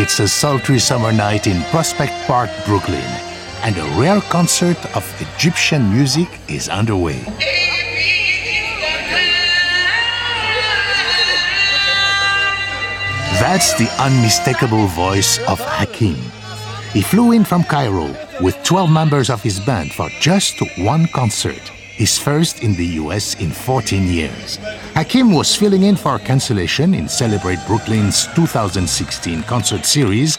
It's a sultry summer night in Prospect Park, Brooklyn, and a rare concert of Egyptian music is underway. That's the unmistakable voice of Hakim. He flew in from Cairo with 12 members of his band for just one concert, his first in the US in 14 years. Hakim was filling in for cancellation in Celebrate Brooklyn's 2016 concert series,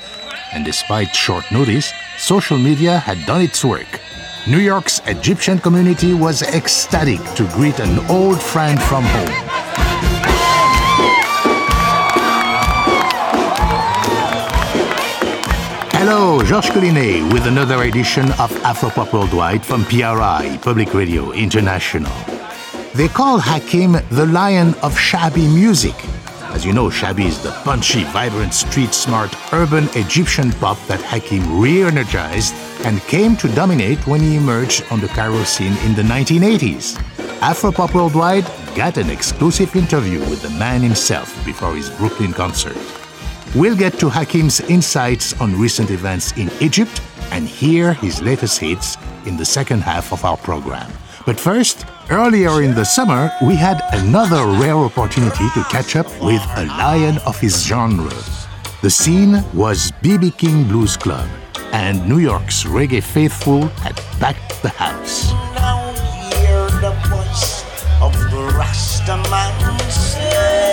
and despite short notice, social media had done its work. New York's Egyptian community was ecstatic to greet an old friend from home. Hello, Georges Collinet with another edition of Afropop Worldwide from PRI, Public Radio International. They call Hakim the lion of Shabi music. As you know, Shabi is the punchy, vibrant, street-smart, urban Egyptian pop that Hakim re-energized and came to dominate when he emerged on the Cairo scene in the 1980s. Afropop Worldwide got an exclusive interview with the man himself before his Brooklyn concert. We'll get to Hakim's insights on recent events in Egypt and hear his latest hits in the second half of our program. But first, earlier in the summer, we had another rare opportunity to catch up with a lion of his genre. The scene was BB King Blues Club, and New York's reggae faithful had packed the house. Now hear the voice of the Rastaman say.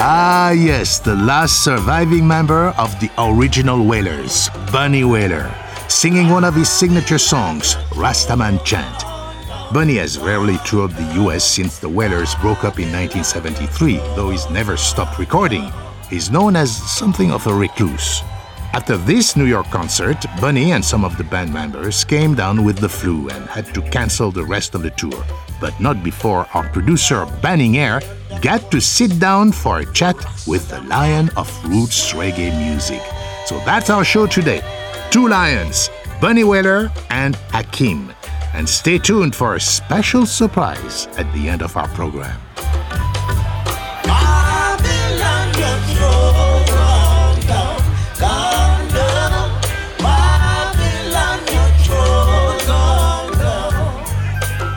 Ah yes, the last surviving member of the original Wailers, Bunny Wailer, singing one of his signature songs, Rastaman Chant. Bunny has rarely toured the US since the Wailers broke up in 1973, though he's never stopped recording. He's known as something of a recluse. After this New York concert, Bunny and some of the band members came down with the flu and had to cancel the rest of the tour, but not before our producer, Banning Eyre, got to sit down for a chat with the lion of roots reggae music. So that's our show today. Two lions, Bunny Wailer and Hakim. And stay tuned for a special surprise at the end of our program.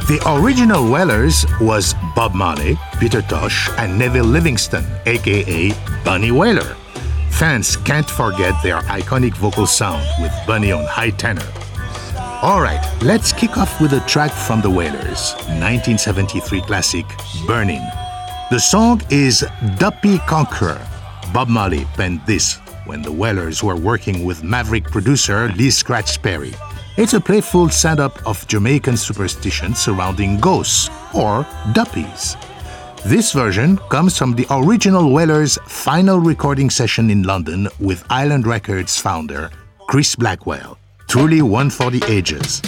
The original Wailers was Bob Marley, Peter Tosh, and Neville Livingston, aka Bunny Wailer. Fans can't forget their iconic vocal sound with Bunny on high tenor. All right, let's kick off with a track from the Wailers, 1973 classic, Burning. The song is Duppy Conqueror. Bob Marley penned this when the Wailers were working with maverick producer Lee Scratch Perry. It's a playful setup of Jamaican superstition surrounding ghosts, or duppies. This version comes from the original Wailers' final recording session in London with Island Records founder Chris Blackwell. Truly one for the ages.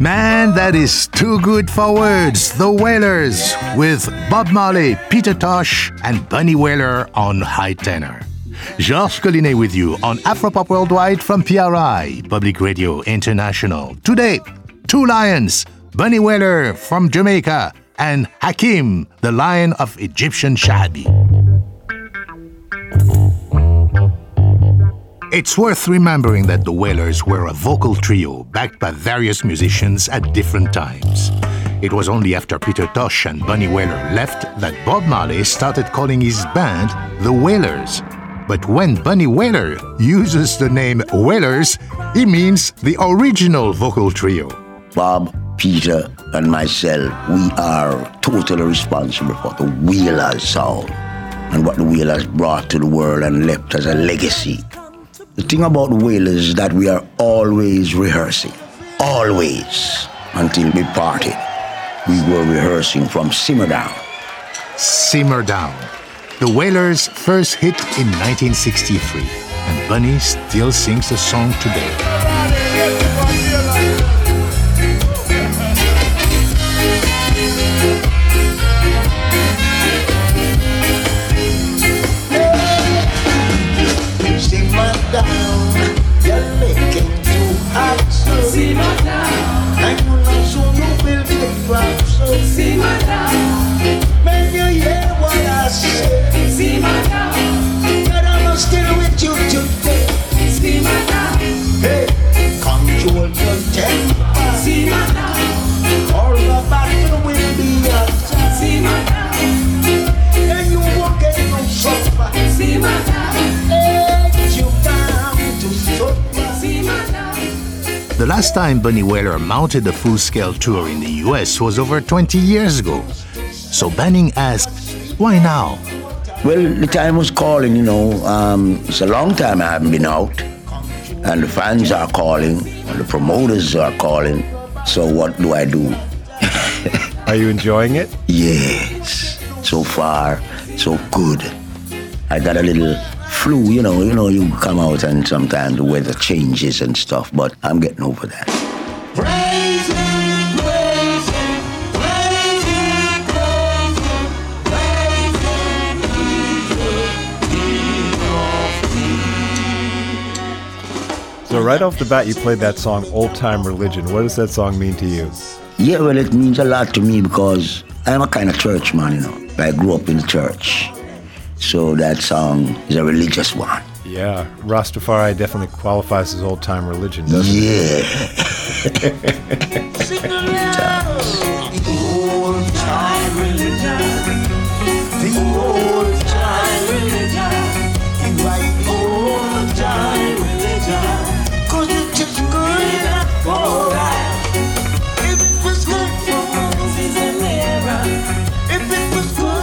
Man, that is too good for words. The Wailers with Bob Marley, Peter Tosh, and Bunny Wailer on high tenor. Georges Collinet with you on Afropop Worldwide from PRI, Public Radio International. Today, two lions, Bunny Wailer from Jamaica and Hakim, the lion of Egyptian Shaabi. It's worth remembering that the Wailers were a vocal trio backed by various musicians at different times. It was only after Peter Tosh and Bunny Wailer left that Bob Marley started calling his band the Wailers. But when Bunny Wailer uses the name Wailers, he means the original vocal trio. Bob, Peter, and myself, we are totally responsible for the Wailers sound and what the Wailers brought to the world and left as a legacy. The thing about Wailers is that we are always rehearsing, always, until we parted. We were rehearsing from Simmer Down. Simmer Down, the Wailers' first hit in 1963, and Bunny still sings the song today. The last time Bunny Wailer mounted a full-scale tour in the US was over 20 years ago. So Banning asked, why now? Well, the time was calling, you know. It's a long time I haven't been out. And the fans are calling, and the promoters are calling. So what do I do? Are you enjoying it? Yes. So far, so good. I got a little flu, you know, you come out and sometimes the weather changes and stuff, but I'm getting over that. Praise Him, praise Him, praise Him, praise Him, praise Him, He's the King of Kings. So right off the bat, you played that song, Old Time Religion. What does that song mean to you? Yeah, well, it means a lot to me because I'm a kind of church man, you know. I grew up in the church. So that song is a religious one. Yeah, Rastafari definitely qualifies as old-time religion, doesn't it? Yeah. Sing around. Old-time religion. The old-time religion. The old-time religion. Cause it's just good for that. If it was good for Moses and Aaron. If it was good for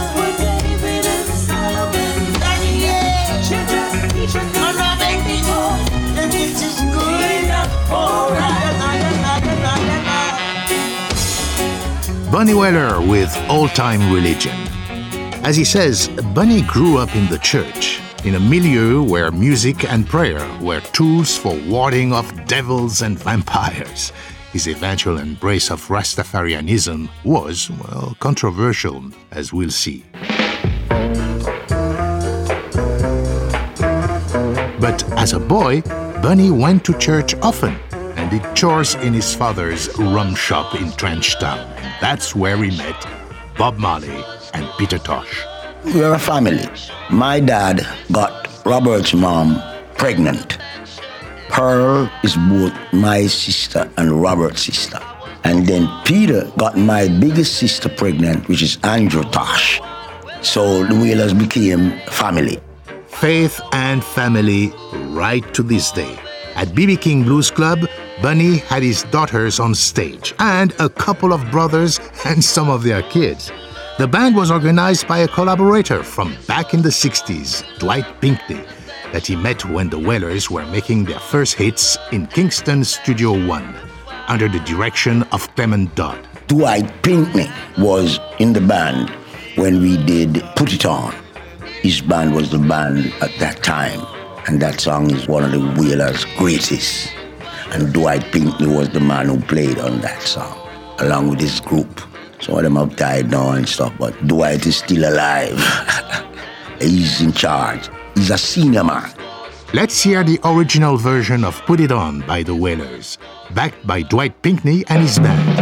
Bunny Wailer with All-Time Religion. As he says, Bunny grew up in the church, in a milieu where music and prayer were tools for warding off devils and vampires. His eventual embrace of Rastafarianism was, well, controversial, as we'll see. But as a boy, Bunny went to church often and did chores in his father's rum shop in Trenchtown. That's where he met Bob Marley and Peter Tosh. We were a family. My dad got Robert's mom pregnant. Pearl is both my sister and Robert's sister. And then Peter got my biggest sister pregnant, which is Andrew Tosh. So the Wailers became family. Faith and family right to this day. At BB King Blues Club, Bunny had his daughters on stage and a couple of brothers and some of their kids. The band was organized by a collaborator from back in the 60s, Dwight Pinkney, that he met when the Wailers were making their first hits in Kingston's Studio One, under the direction of Clement Dodd. Dwight Pinkney was in the band when we did Put It On. His band was the band at that time, and that song is one of the Wailers' greatest. And Dwight Pinkney was the man who played on that song, along with his group. Some of them have died now and stuff, but Dwight is still alive. He's in charge. He's a senior man. Let's hear the original version of Put It On by the Wailers, backed by Dwight Pinkney and his band.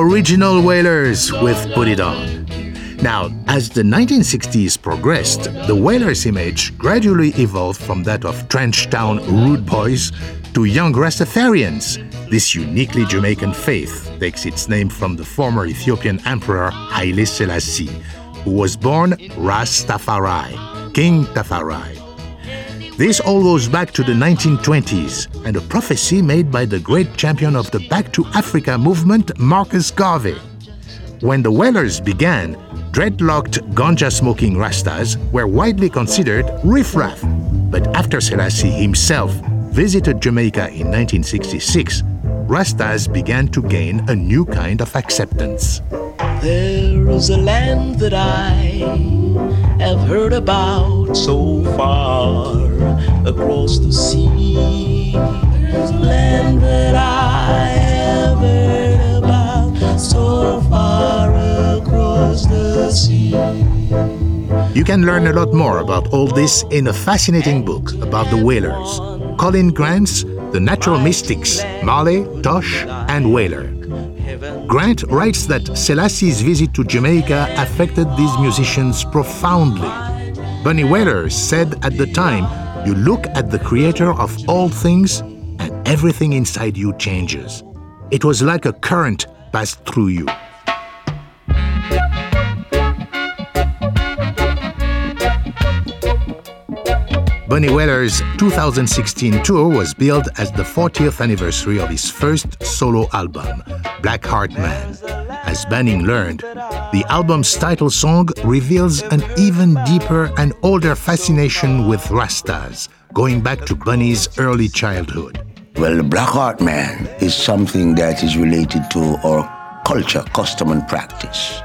Original Wailers with Put It On. Now, as the 1960s progressed, the Wailers' image gradually evolved from that of Trench Town rude boys to young Rastafarians. This uniquely Jamaican faith takes its name from the former Ethiopian emperor Haile Selassie, who was born Ras Tafari, King Tafari. This all goes back to the 1920s and a prophecy made by the great champion of the Back to Africa movement, Marcus Garvey. When the Wailers began, dreadlocked ganja-smoking Rastas were widely considered riffraff. But after Selassie himself visited Jamaica in 1966, Rastas began to gain a new kind of acceptance. There is a land that I have heard about so far across the sea. There's a land that I have heard about so far across the sea. You can learn a lot more about all this in a fascinating book about the Wailers, Colin Grant's The Natural Mystics, Marley, Tosh, and Wailer. Grant writes that Selassie's visit to Jamaica affected these musicians profoundly. Bunny Wailer said at the time, "You look at the creator of all things and everything inside you changes. It was like a current passed through you." Bunny Wailer's 2016 tour was billed as the 40th anniversary of his first solo album, Black Heart Man. As Banning learned, the album's title song reveals an even deeper and older fascination with Rastas, going back to Bunny's early childhood. Well, the Black Heart Man is something that is related to our culture, custom and practice.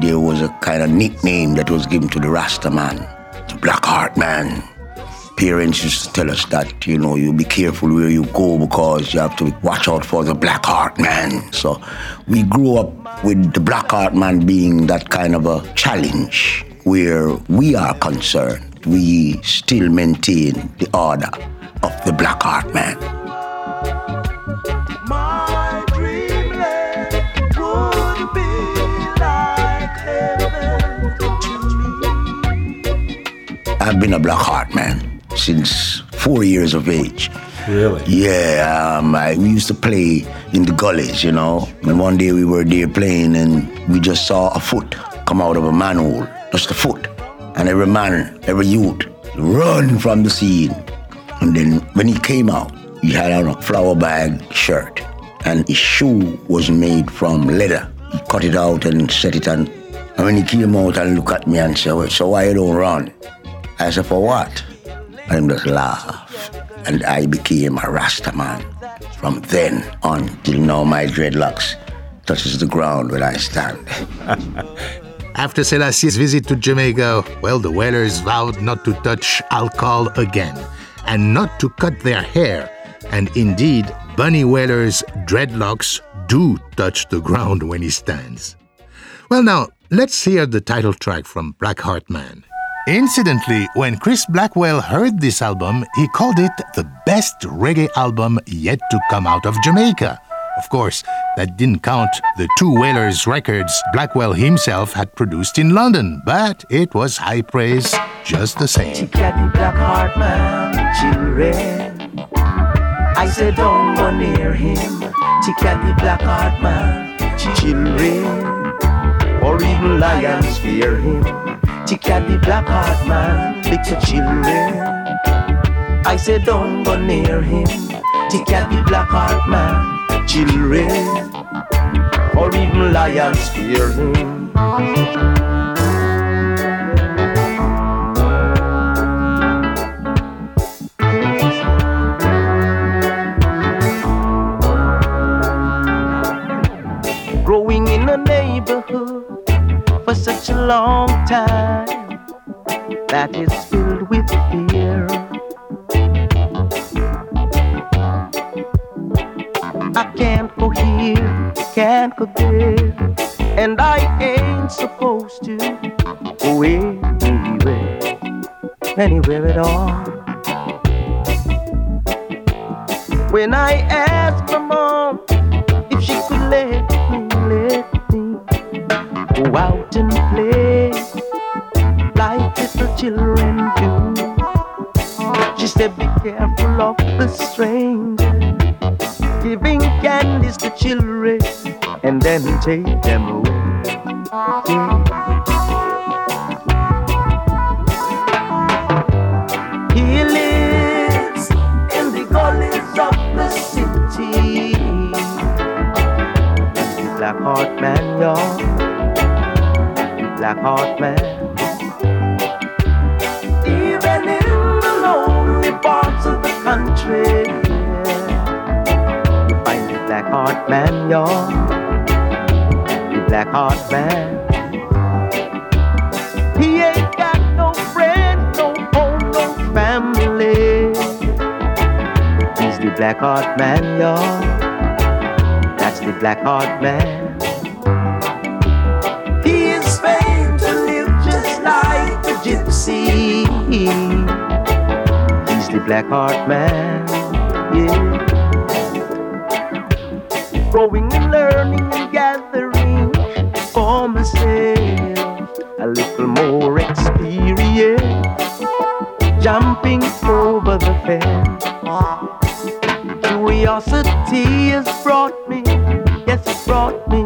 There was a kind of nickname that was given to the Rasta man, the Black Heart man. Parents used to tell us that, you know, you be careful where you go because you have to watch out for the Black Heart man. So we grew up with the Black Heart man being that kind of a challenge. Where we are concerned, we still maintain the order of the Black Heart man. My dreamland would be like heaven to me. I've been a Black Heart man since 4 years of age. Really? Yeah, we used to play in the gullies, you know. And one day we were there playing and we just saw a foot come out of a manhole. Just the foot. And every man, every youth, run from the scene. And then when he came out, he had on a flower bag shirt. And his shoe was made from leather. He cut it out and set it on. And when he came out and looked at me and said, well, so why you don't run? I said, for what? And I just laughed. And I became a Rasta man. From then on till now, my dreadlocks touches the ground when I stand. After Selassie's visit to Jamaica, well, the Wailers vowed not to touch alcohol again and not to cut their hair. And indeed, Bunny Wailer's dreadlocks do touch the ground when he stands. Well, now, let's hear the title track from Black Heart Man. Incidentally, when Chris Blackwell heard this album, he called it the best reggae album yet to come out of Jamaica. Of course, that didn't count the two Wailers records Blackwell himself had produced in London, but it was high praise just the same. She got the Black Heart man, children. I said don't go near him. She got the Black Heart man, children. Or even lions fear him. She got the Black Heart man, little children. I said don't go near him. She got the Black Heart man. Children, or even lions fear him. Growing in a neighborhood for such a long time that is filled with fear. I can't go here, can't go there, and I ain't supposed to go anywhere at all. When I asked my mom if she could let me go out and play like little children do, she said, be careful of the stranger. Giving candies to children and then take them away. He lives in the gullies of the city. The Black Heart man, y'all. The Black Heart man. Even in the lonely parts of the country. Black Heart man, y'all. The Black Heart man. He ain't got no friend, no home, no family. He's the Black Heart man, y'all. That's the Black Heart man. He is famed to live just like a gypsy. He's the Black Heart man, yeah. Growing and learning and gathering for myself a little more experience. Jumping over the fence. Curiosity has brought me, yes, it brought me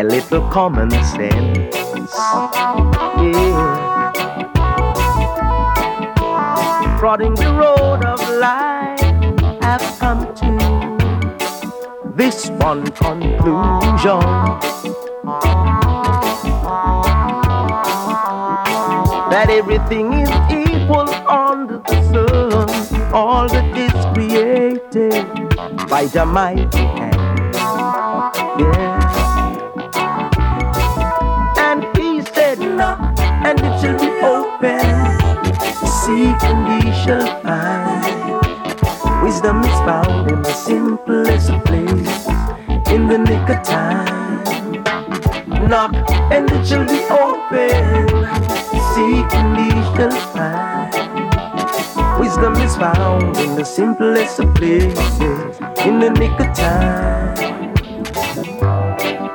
a little common sense. Yeah. Prodding the road of life, I've come to this one conclusion. That everything is equal under the sun. All that is created by the mighty hand. yeah. And he said, knock, and it shall be open. Seek, and ye shall find. Wisdom is found in the simplest place, in the nick of time. Knock, and it shall be open. Seek, and ye shall find. Wisdom is found in the simplest of places, in the nick of time.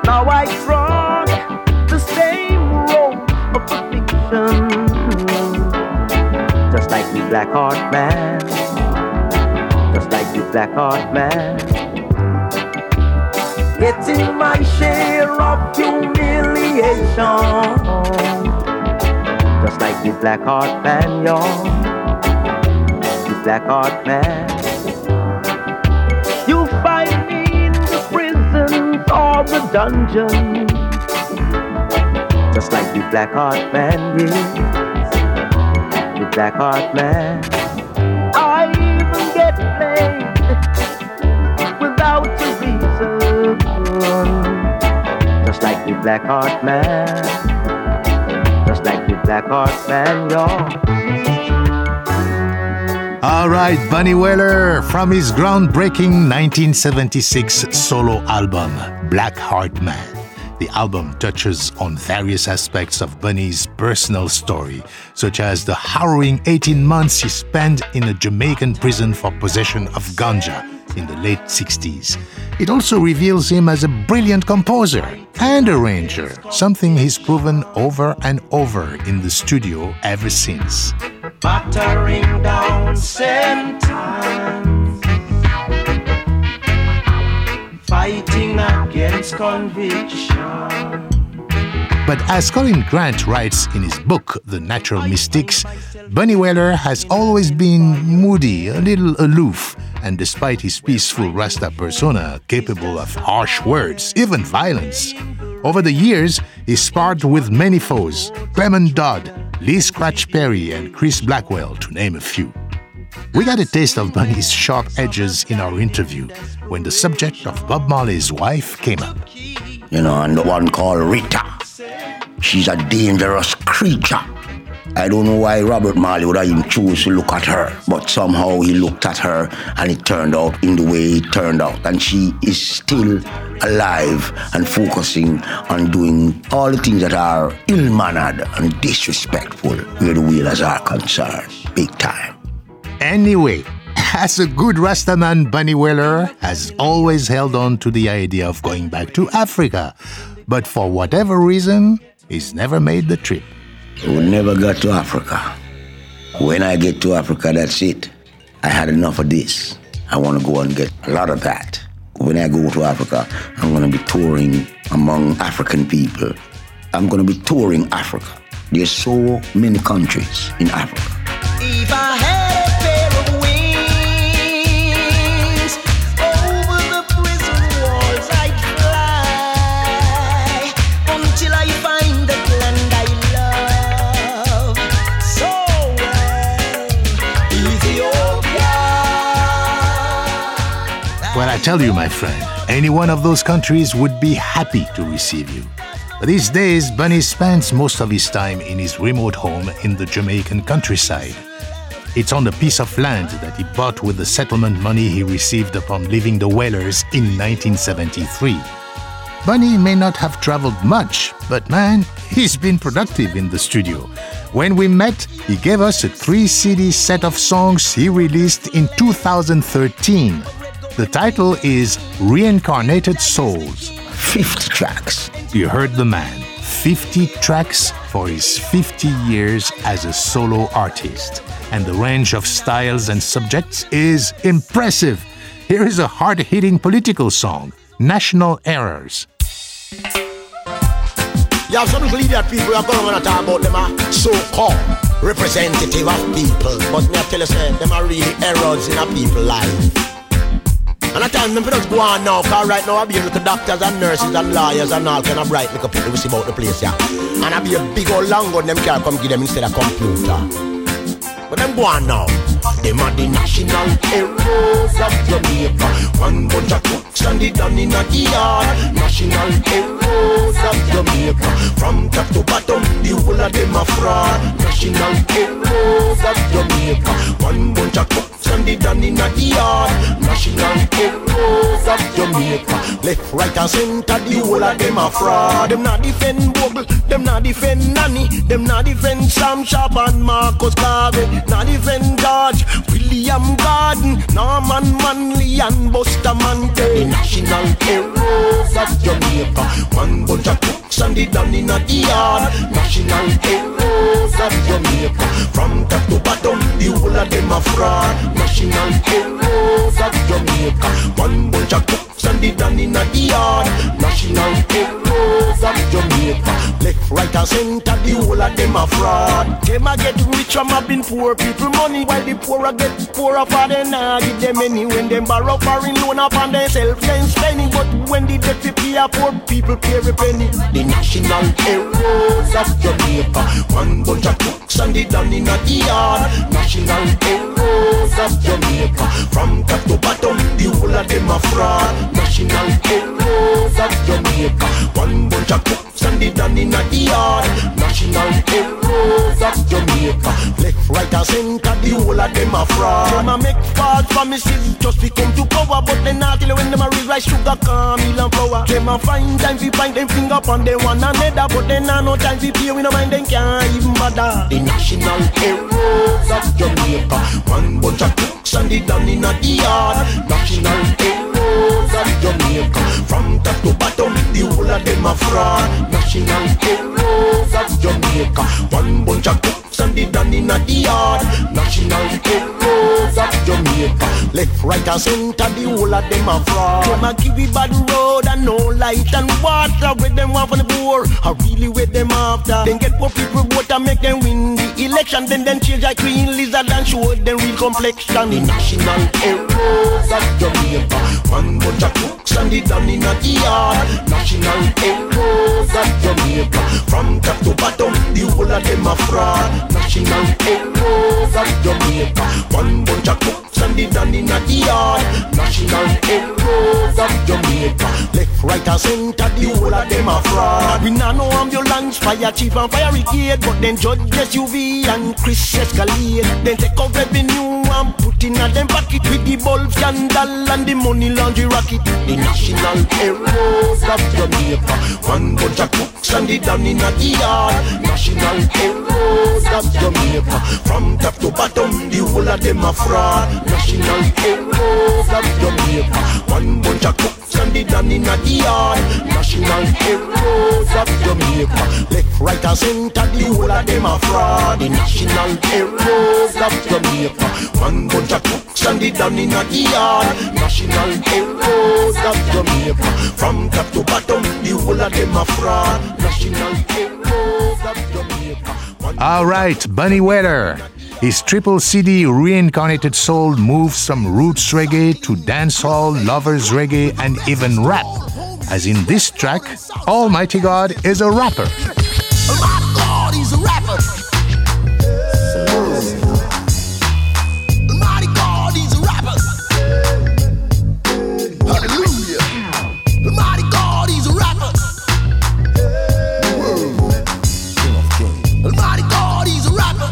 Now I trod the same road of affliction, just like the black heart man, just like the black heart man, getting my share of humiliation, just like the black heart man, y'all, the black heart man. You find me in the prisons or the dungeon, just like the black heart man, yes, the black heart man. I even get played without a reason, just like the black heart man, just like the black heart man, y'all. All right, Bunny Wailer from his groundbreaking 1976 solo album, Black Heart Man. The album touches on various aspects of Bunny's personal story, such as the harrowing 18 months he spent in a Jamaican prison for possession of ganja in the late 60s. It also reveals him as a brilliant composer and arranger, something he's proven over and over in the studio ever since. Battering down sentence, fighting against conviction. But as Colin Grant writes in his book, The Natural Mystics, Bunny Wailer has always been moody, a little aloof, and despite his peaceful Rasta persona, capable of harsh words, even violence. Over the years, he sparred with many foes, Clement Dodd, Lee Scratch Perry, and Chris Blackwell, to name a few. We got a taste of Bunny's sharp edges in our interview when the subject of Bob Marley's wife came up. You know, and the one called Rita. She's a dangerous creature. I don't know why Robert Marley would have even choose to look at her, but somehow he looked at her and it turned out in the way it turned out. And she is still alive and focusing on doing all the things that are ill-mannered and disrespectful where the Wailers are concerned, big time. Anyway, as a good Rastaman, Bunny Wailer has always held on to the idea of going back to Africa, but for whatever reason, he's never made the trip. We never got to Africa. When I get to Africa, that's it. I had enough of this. I want to go and get a lot of that. When I go to Africa, I'm going to be touring among African people. I'm going to be touring Africa. There's so many countries in Africa. If I had a pair of wings, over the prison walls I'd fly, until I find the land I love so well, Ethiopia. Well, I tell you, my friend, any one of those countries would be happy to receive you. These days, Bunny spends most of his time in his remote home in the Jamaican countryside. It's on a piece of land that he bought with the settlement money he received upon leaving the Wailers in 1973. Bunny may not have traveled much, but man, he's been productive in the studio. When we met, he gave us a 3-CD set of songs he released in 2013. The title is Reincarnated Souls. 50 tracks. You heard the man. 50 tracks for his 50 years as a solo artist. And the range of styles and subjects is impressive. Here is a hard-hitting political song, National Errors. You have some believe that people are going to talk about them are so-called representative of people. But me tell you, them are really errors in a people's life. And I tell them to just go on now, because right now I be a little doctors and nurses and lawyers and all kind of bright little people we see about the place, yeah. And I be a big old long gun them can't come give them instead of computer. But them go on now. Them are the national heroes of Jamaica. One bunch of crooks standing down in the yard. National heroes of Jamaica. From top to bottom, the whole of them are fraud. National heroes of Jamaica. One bunch of crooks standing down in the yard. National heroes of Jamaica. Left, right and center, the whole of them are fraud. Them not defend Bogle, them not defend Nanny, them not defend Sam Sharp and Marcus Garvey, not defend George, William Garden, Norman Manley and Bustamante. The national heroes of Jamaica. One bunch of crooks and they done in the yard. National heroes of Jamaica. From top to bottom, the whole of them are fraud. National heroes of Jamaica. One bunch of crooks and they done in the yard. National heroes of Jamaica. Left, right and center, the whole of them are fraud. Them a get rich from having poor people money, while the poor a get poorer for them. Nah, give them any when them borrow foreign loan upon themselves, then spending. But when the debt pay a poor people pay a penny. The national heroes of Jamaica. One bunch of crooks and they done in a yard. National heroes of Jamaica. From top to bottom, the whole of them are fraud. National heroes of Jamaica. One bunch of crooks and they done in a yard. National heroes of Jamaica. Left, right and center, the whole of them are fraud. Them a make false promises just to come to power, but they not till when them a realize sugar, camel and flour. Them a find time to find them finger upon them one another, but they not no time to pay. We no mind, they can't even bother. The national heroes of Jamaica. One bunch of crooks and they done in a yard. National heroes of Jamaica. From top to bottom, the whole of them a fraud. National heroes of Jamaica. One bunch of crooks and they done in a yard. National heroes of Jamaica. Left, right and center, the whole of them are fraud. Them a give it bad road and no light and water. With them one for the poor, I really with them after. Then get poor people vote and make them win the election. Then change a green lizard and show them real complexion. The national heroes of Jamaica. One bunch of crooks and they done in a yard. National heroes of Jamaica. From top to bottom, the whole of them are fraud. National heroes of Jamaica. One bunch of crooks and they done in a yard. National heroes of Jamaica. Left, right and center, the whole of them are fraud. We now know ambulance, fire chief and fire brigade, but then Judge SUV and Chris Escalade. Then take out revenue and put in a them pocket with the bulb scandal and the money laundry racket. The national heroes of Jamaica. One bunch of crooks and they done in a yard. National heroes of Jamaica. From top to bottom, the whole of them are fraud. National heroes of Jamaica. One bunch of crooks and they done in a yard. National heroes of Jamaica. Left, right and center, the whole of them are fraud. The national heroes of Jamaica. One bunch of crooks and they done in a yard. National heroes of Jamaica. From top to bottom, the whole of them are fraud. National heroes of Jamaica. All right, Bunny Wailer. His triple CD Reincarnated Soul moves from roots reggae to dancehall, lovers reggae, and even rap. As in this track, Almighty God is a rapper. My God, he's a rapper. Almighty God, he's a rapper. Hallelujah. Almighty God, he's a rapper. Almighty God, he's a rapper.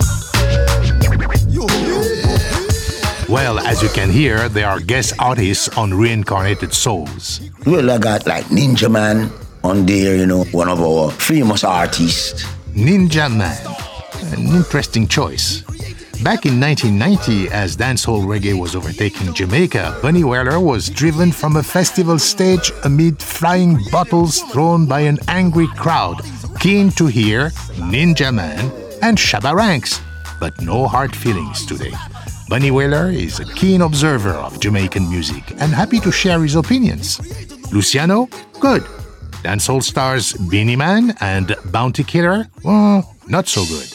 Well, as you can hear, there are guest artists on Reincarnated Souls. Well, I got like Ninja Man on there, you know, one of our famous artists. Ninja Man, an interesting choice. Back in 1990, as dancehall reggae was overtaking Jamaica, Bunny Wailer was driven from a festival stage amid flying bottles thrown by an angry crowd, keen to hear Ninja Man and Shabba Ranks, but no hard feelings today. Bunny Wailer is a keen observer of Jamaican music and happy to share his opinions. Luciano? Good. Dancehall stars Beenie Man and Bounty Killer? Well, not so good.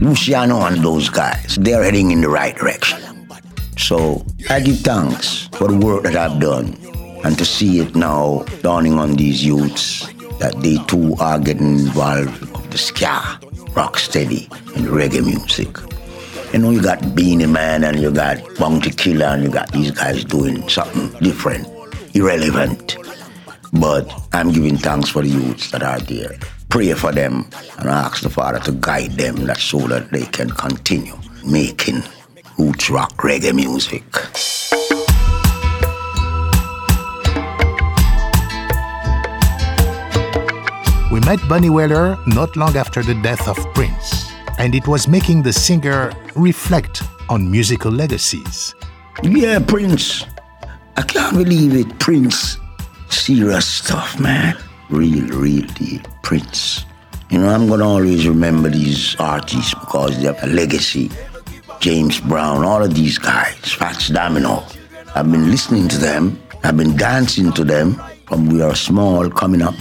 Luciano and those guys, they're heading in the right direction. So I give thanks for the work that I've done and to see it now dawning on these youths that they too are getting involved with the ska. rocksteady and reggae music. You know, you got Beenie Man and you got Bounty Killer and you got these guys doing something different, irrelevant. But I'm giving thanks for the youths that are there. Pray for them and ask the Father to guide them that so that they can continue making roots rock reggae music. We met Bunny Wailer not long after the death of Prince. And it was making the singer reflect on musical legacies. Yeah, Prince. I can't believe it, Prince. Serious stuff, man. Real deal, Prince. You know, I'm going to always remember these artists because they have a legacy. James Brown, all of these guys, Fats Domino. I've been listening to them. I've been dancing to them from we are small coming up.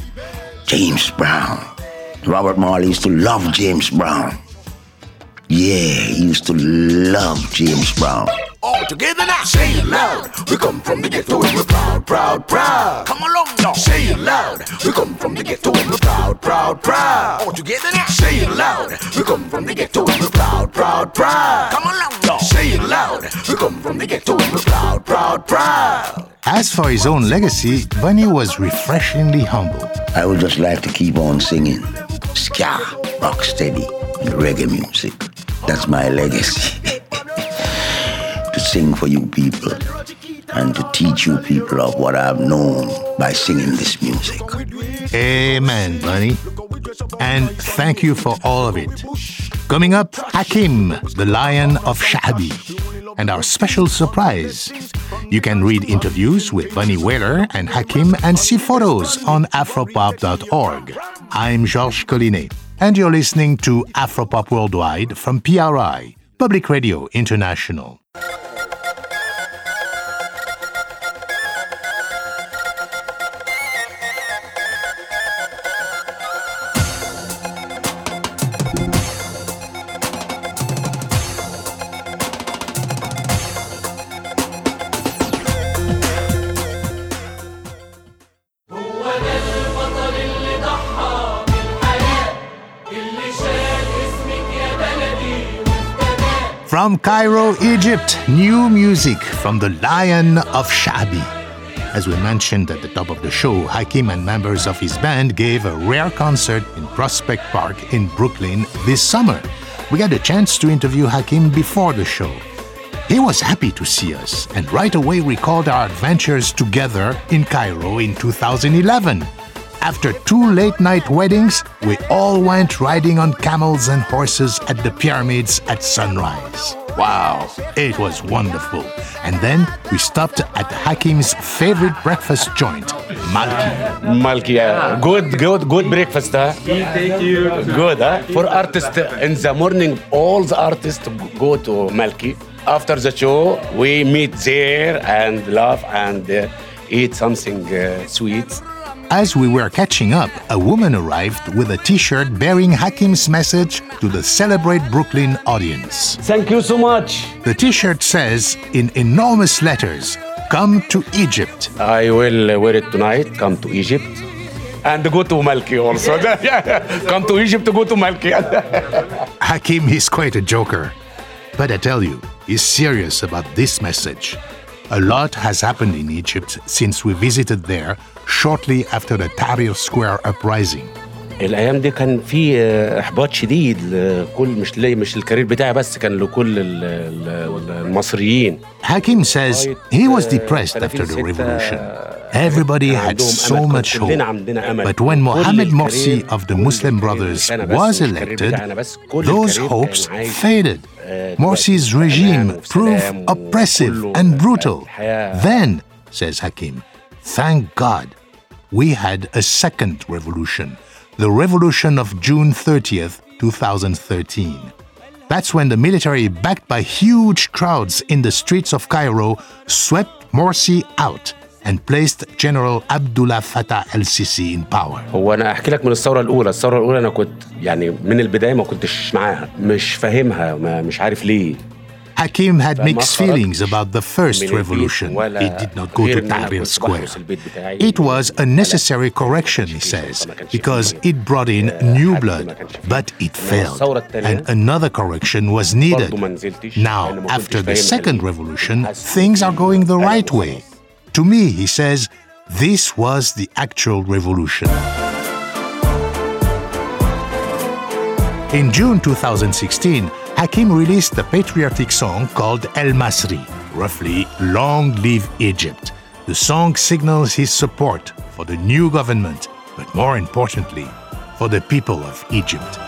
James Brown. Robert Marley used to love James Brown. Yeah, he used to love James Brown. All together now. Say it loud. We come from the ghetto and we're proud, proud, proud. Come along now. Say it loud. We come from the ghetto and we're proud, proud, proud. All together now. Say it loud. We come from the ghetto and we're proud, proud, proud. Come along now. Say it loud. We come from the ghetto and we're proud, proud, proud. As for his own legacy, Bunny was refreshingly humble. I would just like to keep on singing ska, rock steady, and reggae music. That's my legacy. To sing for you people and to teach you people of what I've known by singing this music. Amen, Bunny. And thank you for all of it. Coming up, Hakim, the Lion of Sha'bi, and our special surprise. You can read interviews with Bunny Wailer and Hakim and see photos on afropop.org. I'm Georges Collinet. And you're listening to Afropop Worldwide from PRI, Public Radio International. From Cairo, Egypt, new music from the Lion of Sha'bi. As we mentioned at the top of the show, Hakim and members of his band gave a rare concert in Prospect Park in Brooklyn this summer. We got a chance to interview Hakim before the show. He was happy to see us and right away recalled our adventures together in Cairo in 2011. After two late-night weddings, we all went riding on camels and horses at the pyramids at sunrise. Wow, it was wonderful. And then we stopped at Hakim's favorite breakfast joint, Malki. Malki, yeah. Good breakfast, huh? Thank you. Good, huh? For artists, in the morning, all the artists go to Malki. After the show, we meet there and laugh and eat something sweet. As we were catching up, a woman arrived with a T-shirt bearing Hakim's message to the Celebrate Brooklyn audience. Thank you so much. The T-shirt says, in enormous letters, "Come to Egypt." I will wear it tonight, come to Egypt. And go to Malki also. Come to Egypt, to go to Malki. Hakim is quite a joker. But I tell you, he's serious about this message. A lot has happened in Egypt since we visited there shortly after the Tahrir Square uprising. الأيام دي كان في إحباط شديد لكل مش الكارير بتاعي بس كان لكل المصريين. Hakim says he was depressed after the revolution. Everybody had so much hope. But when Mohamed Morsi of the Muslim Brothers was elected, those hopes faded. Morsi's regime proved oppressive and brutal. Then, says Hakim, thank God, we had a second revolution, the revolution of June 30th, 2013. That's when the military, backed by huge crowds in the streets of Cairo, swept Morsi out and placed General Abdullah Fattah el-Sisi in power. وانا احكي لك من الثورة الأولى انا كنت يعني من البداية ما كنتش معاها مش فاهمها مش عارف ليه. Hakim had mixed feelings about the first revolution. It did not go to Tahrir Square. It was a necessary correction, he says, because it brought in new blood, but it failed, and another correction was needed. Now, after the second revolution, things are going the right way. To me, he says, this was the actual revolution. In June 2016, Hakim released a patriotic song called El Masri, roughly Long Live Egypt. The song signals his support for the new government, but more importantly, for the people of Egypt.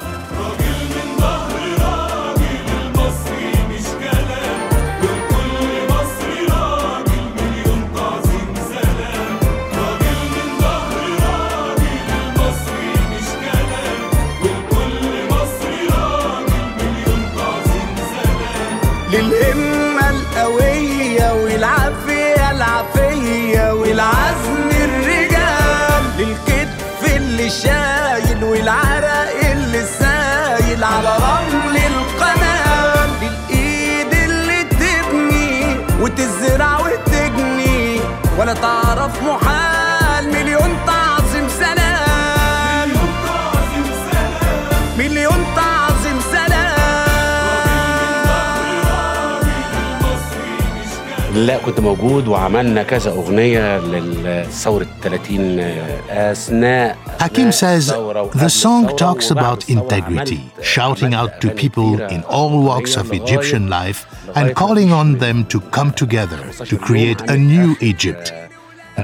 للهمة القوية والعافية العافية والعزم الرجال للكتف اللي شايل والعرق اللي سايل على رمل القناة للإيد اللي تبني وتزرع وتجني ولا تعرف محال مليون تعظيم سنة مليون تعظيم لا كنت موجود وعملنا كذا أغنية للثورة 30 أثناء Hakim says, the song talks about integrity, shouting out to people in all walks of Egyptian life and calling on them to come together to create a new Egypt.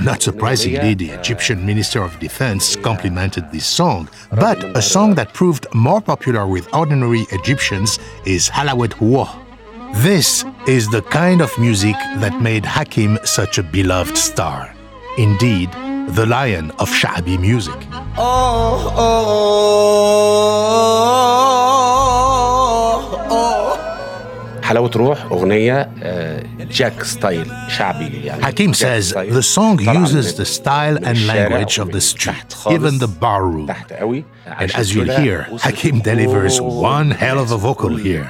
Not surprisingly, the Egyptian Minister of Defense complimented this song, but a song that proved more popular with ordinary Egyptians is Halawat Houah. This is the kind of music that made Hakim such a beloved star. Indeed, the lion of Sha'bi music. Oh, oh, oh. حلاوة روح أغنية Jack style Sha'bi. Hakim says the song uses the style and language of the street, even the bar room. And as you'll hear, Hakim delivers one hell of a vocal here.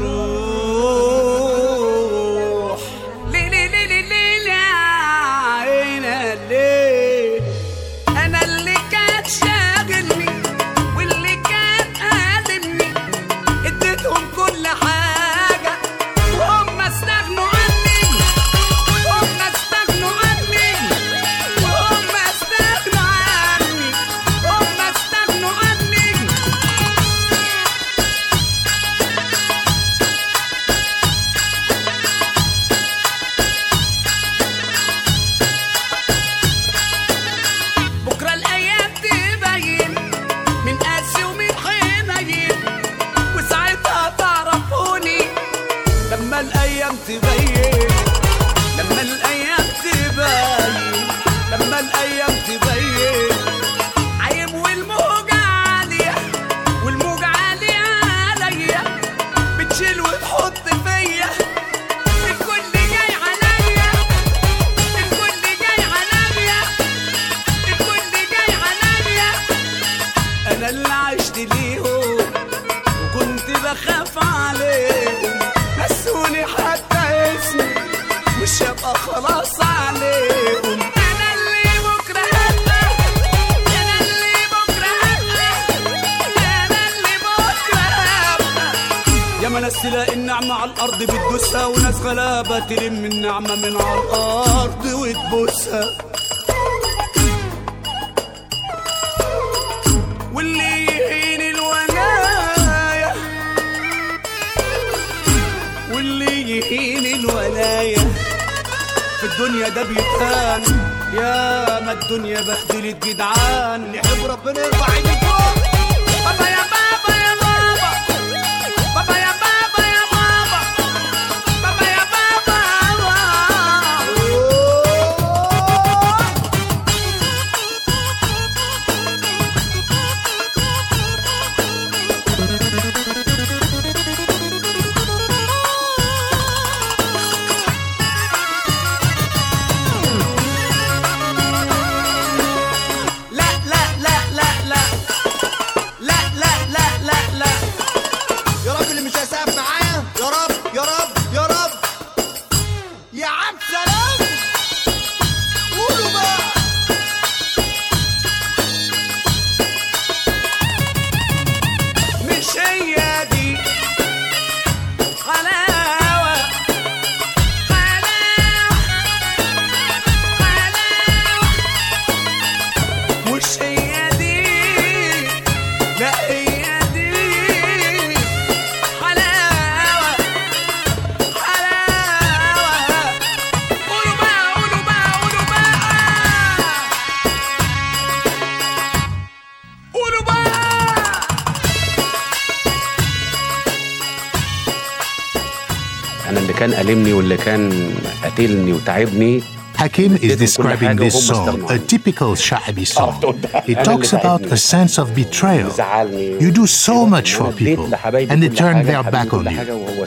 روح ليه ليه ليه ليه ليه عينا ليه أنا اللي كان شاغلني واللي كان قادمني اديتهم كل حاجة وهم استغنوا عني وهم النعمة على الأرض بتدوسها وناس غلابة تلم النعمة من على الأرض وتبوسها واللي يهين الولاية واللي يهين الولاية في الدنيا ده بيتهان يا ما الدنيا بهدلت جدعان اللي يحب ربنا يرفع ايديه بابا يا بابا يا بابا بابا يا بابا يا بابا بابا يا بابا Hakim is describing this song, a typical Sha'bi song. It talks about a sense of betrayal. You do so much for people, and they turn their back on you.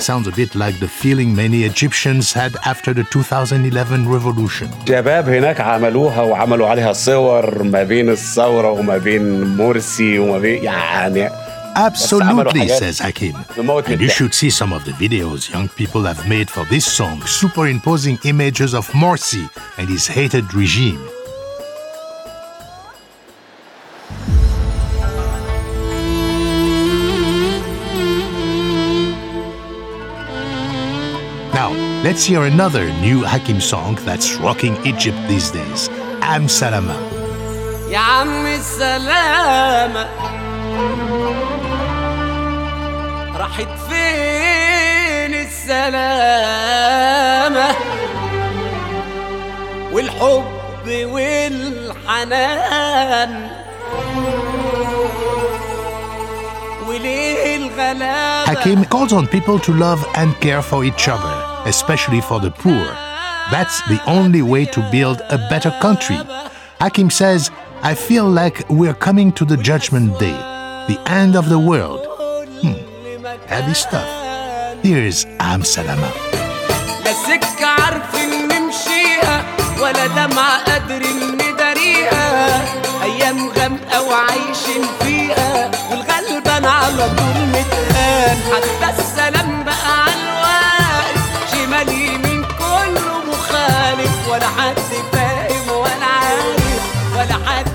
Sounds a bit like the feeling many Egyptians had after the 2011 revolution. شباب هناك عملوها وعملوا عليها صور ما بين الثورة وما بين مرسي وما بين يعني. Absolutely, says Hakim. And you should see some of the videos young people have made for this song, superimposing images of Morsi and his hated regime. Now, let's hear another new Hakim song that's rocking Egypt these days, Am Salama. Ya Am Salama راحت فين السلامة والحب والحنان وليه الغلابة Hakim calls on people to love and care for each other, especially for the poor. That's the only way to build a better country. Hakim says, I feel like we're coming to the judgment day, the end of the world. Heavy stuff. Here's Am Salama. لا سكة عارفين نمشيها ولا دمعة قادرين نداريها أيام غامقة وعايشين فيها والغلبان على طول متهان حتى السلام بقى عالوقت شمال يمين كله مخالف ولا حد فاهم ولا عارف ولا حد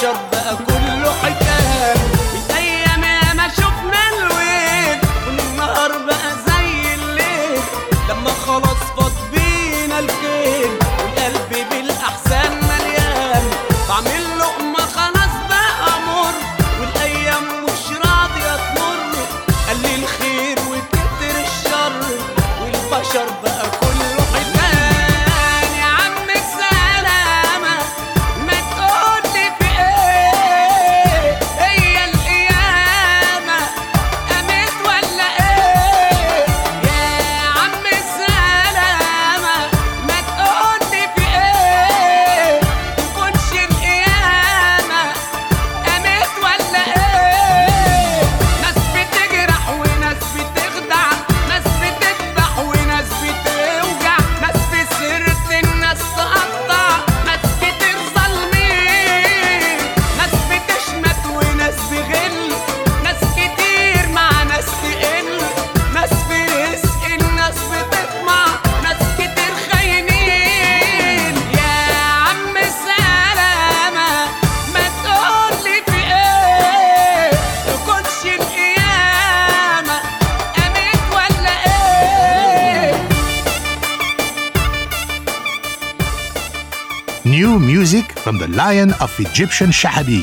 شرب بقى كله حكاية من أيام ما شفنا الويل والنهار بقى زي الليل لما خلاص فاض بينا الكيل والقلب بالأحزان مليان بعمل لقمة خلاص بقى مر والأيام مش راضية تمر قال الخير وكتر الشر والبشر بقى كله from the Lion of Egyptian Shahabi,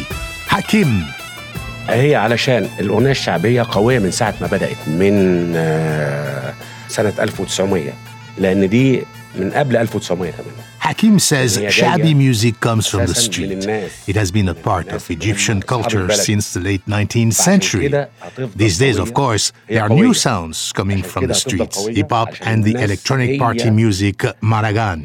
Hakim. هي علشان الأغنية الشعبية قوية من ساعة ما بدأت من سنة 1900 لأن دي من قبل 1900 كمان. Hakim says Shahabi music comes from the street. It has been a part of Egyptian culture since the late 19th century. These days, of course, there are new sounds coming from the streets, hip-hop and the electronic party music Maragan.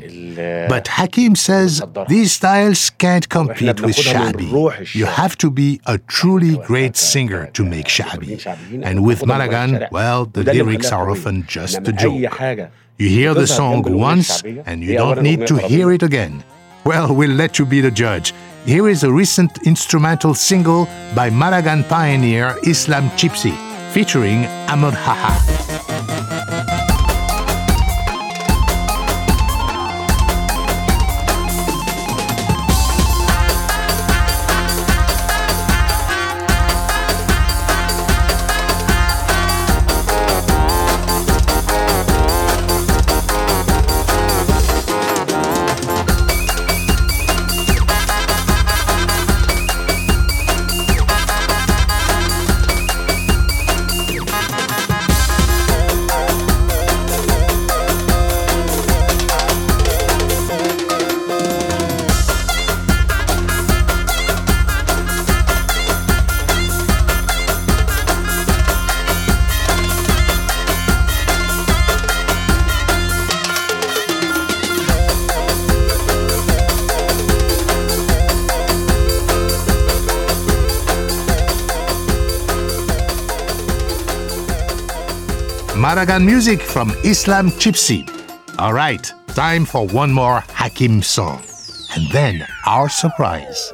But Hakim says these styles can't compete with Shahabi. You have to be a truly great singer to make Shahabi. And with Maragan, well, the lyrics are often just a joke. You hear the song once, and you don't need to hear it again. Well, we'll let you be the judge. Here is a recent instrumental single by Maragan pioneer Islam Chipsy, featuring Ahmed Haha. Maragan music from Islam Chipsy. All right, time for one more Hakim song. And then our surprise.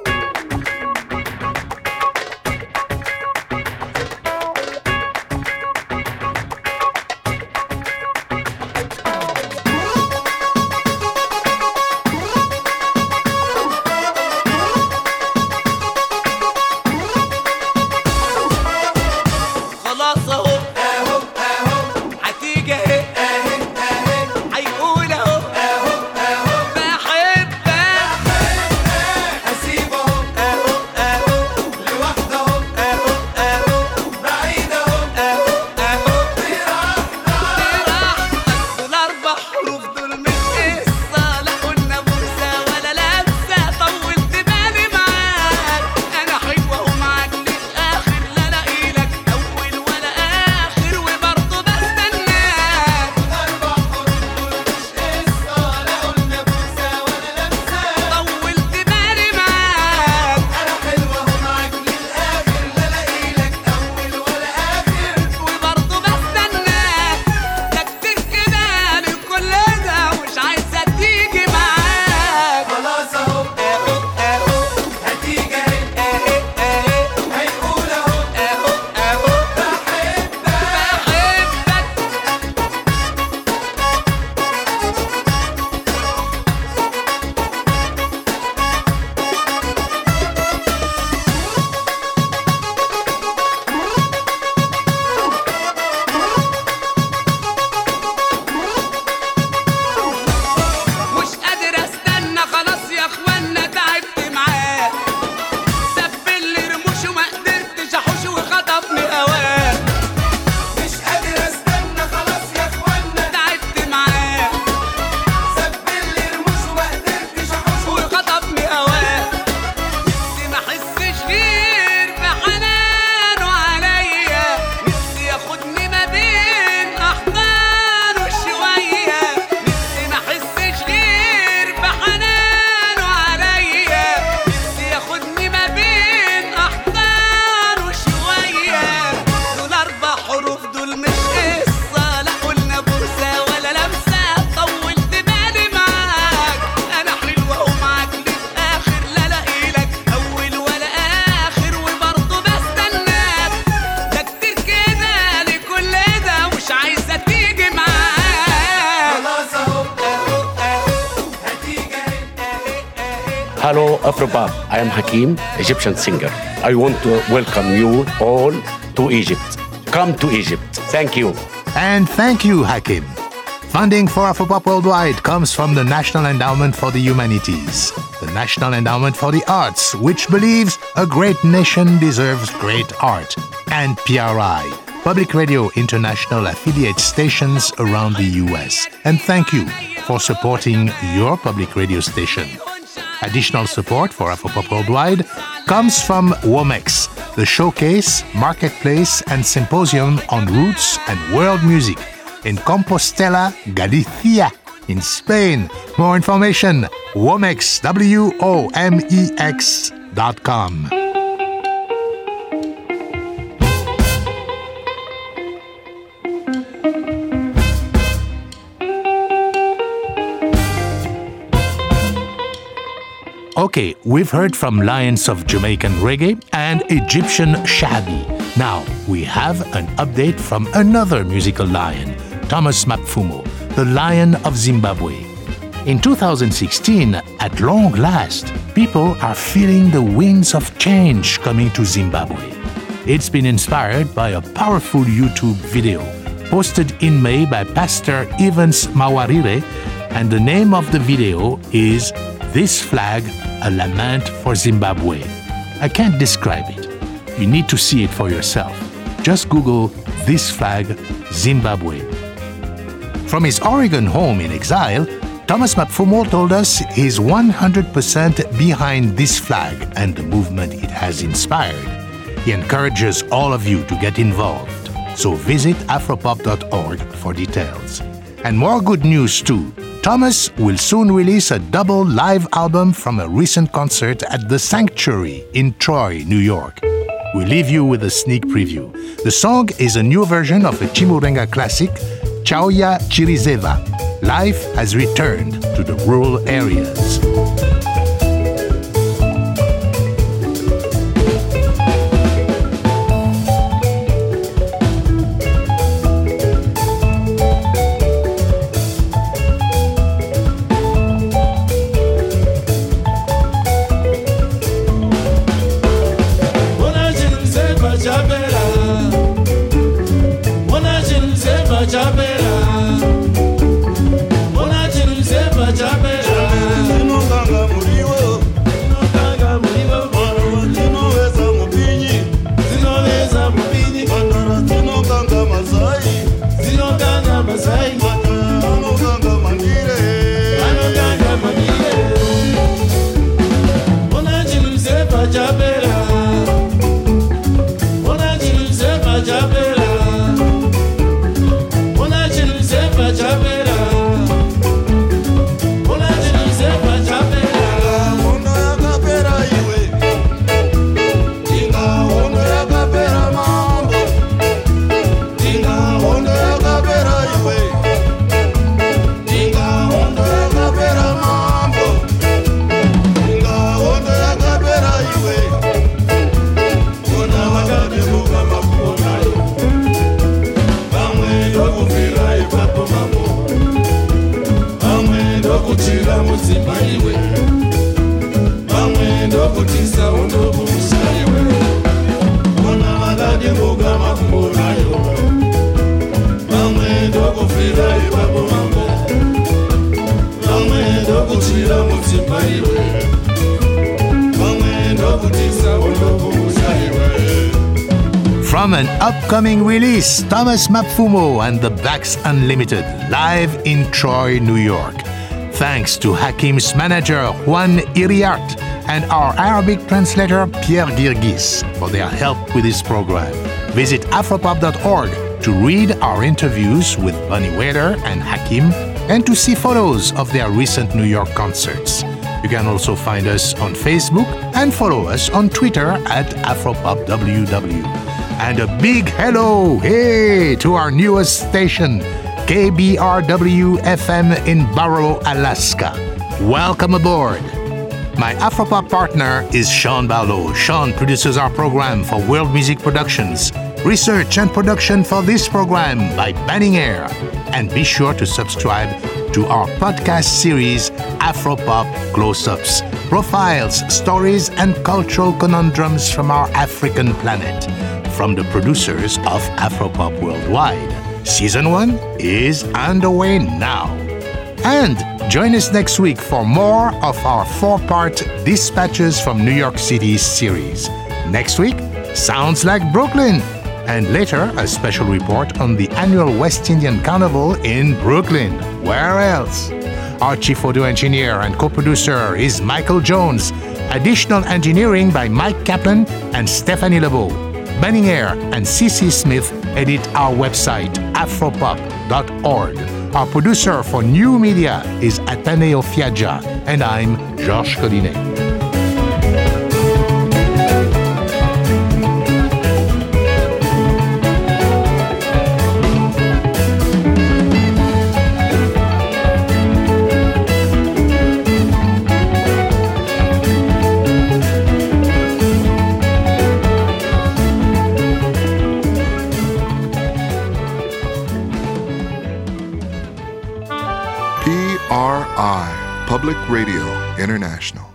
Hello, Afropop. I am Hakim, Egyptian singer. I want to welcome you all to Egypt. Come to Egypt. Thank you. And thank you, Hakim. Funding for Afropop Worldwide comes from the National Endowment for the Humanities, the National Endowment for the Arts, which believes a great nation deserves great art, and PRI, Public Radio International affiliate stations around the U.S. And thank you for supporting your public radio station. Additional support for Afropop Worldwide comes from WOMEX, the showcase, marketplace, and symposium on roots and world music in Compostela, Galicia, in Spain. More information, WOMEX, WOMEX.com. Okay, we've heard from Lions of Jamaican Reggae and Egyptian Shabi. Now, we have an update from another musical lion, Thomas Mapfumo, the Lion of Zimbabwe. In 2016, at long last, people are feeling the winds of change coming to Zimbabwe. It's been inspired by a powerful YouTube video posted in May by Pastor Evans Mawarire, and the name of the video is This Flag, a Lament for Zimbabwe. I can't describe it. You need to see it for yourself. Just Google This Flag, Zimbabwe. From his Oregon home in exile, Thomas Mapfumo told us he's 100% behind this flag and the movement it has inspired. He encourages all of you to get involved. So visit afropop.org for details. And more good news too. Thomas will soon release a double live album from a recent concert at The Sanctuary in Troy, New York. We'll leave you with a sneak preview. The song is a new version of a Chimurenga classic, Chauya Chirizeva. Life has returned to the rural areas. From an upcoming release, Thomas Mapfumo and the Blacks Unlimited, live in Troy, New York. Thanks to Hakim's manager, Juan Iriart, and our Arabic translator, Pierre Girgis, for their help with this program. Visit afropop.org to read our interviews with Bunny Wailer and Hakim, and to see photos of their recent New York concerts. You can also find us on Facebook and follow us on Twitter at AfropopWW. And a big hello, hey, to our newest station, KBRW-FM in Barrow, Alaska. Welcome aboard. My Afropop partner is Sean Barlow. Sean produces our program for World Music Productions. Research and production for this program by Banning Eyre. And be sure to subscribe to our podcast series, Afropop Close-Ups, profiles, stories, and cultural conundrums from our African planet, from the producers of Afropop Worldwide. Season 1 is underway now. And join us next week for more of our 4-part Dispatches from New York City series. Next week, Sounds Like Brooklyn, and later a special report on the annual West Indian Carnival in Brooklyn. Where else? Our chief audio engineer and co-producer is Michael Jones. Additional engineering by Mike Kaplan and Stephanie Lebeau. Banning Eyre and CC Smith edit our website, afropop.org. Our producer for new media is Ateneo Fiaggia, and I'm Georges Collinet. Public Radio International.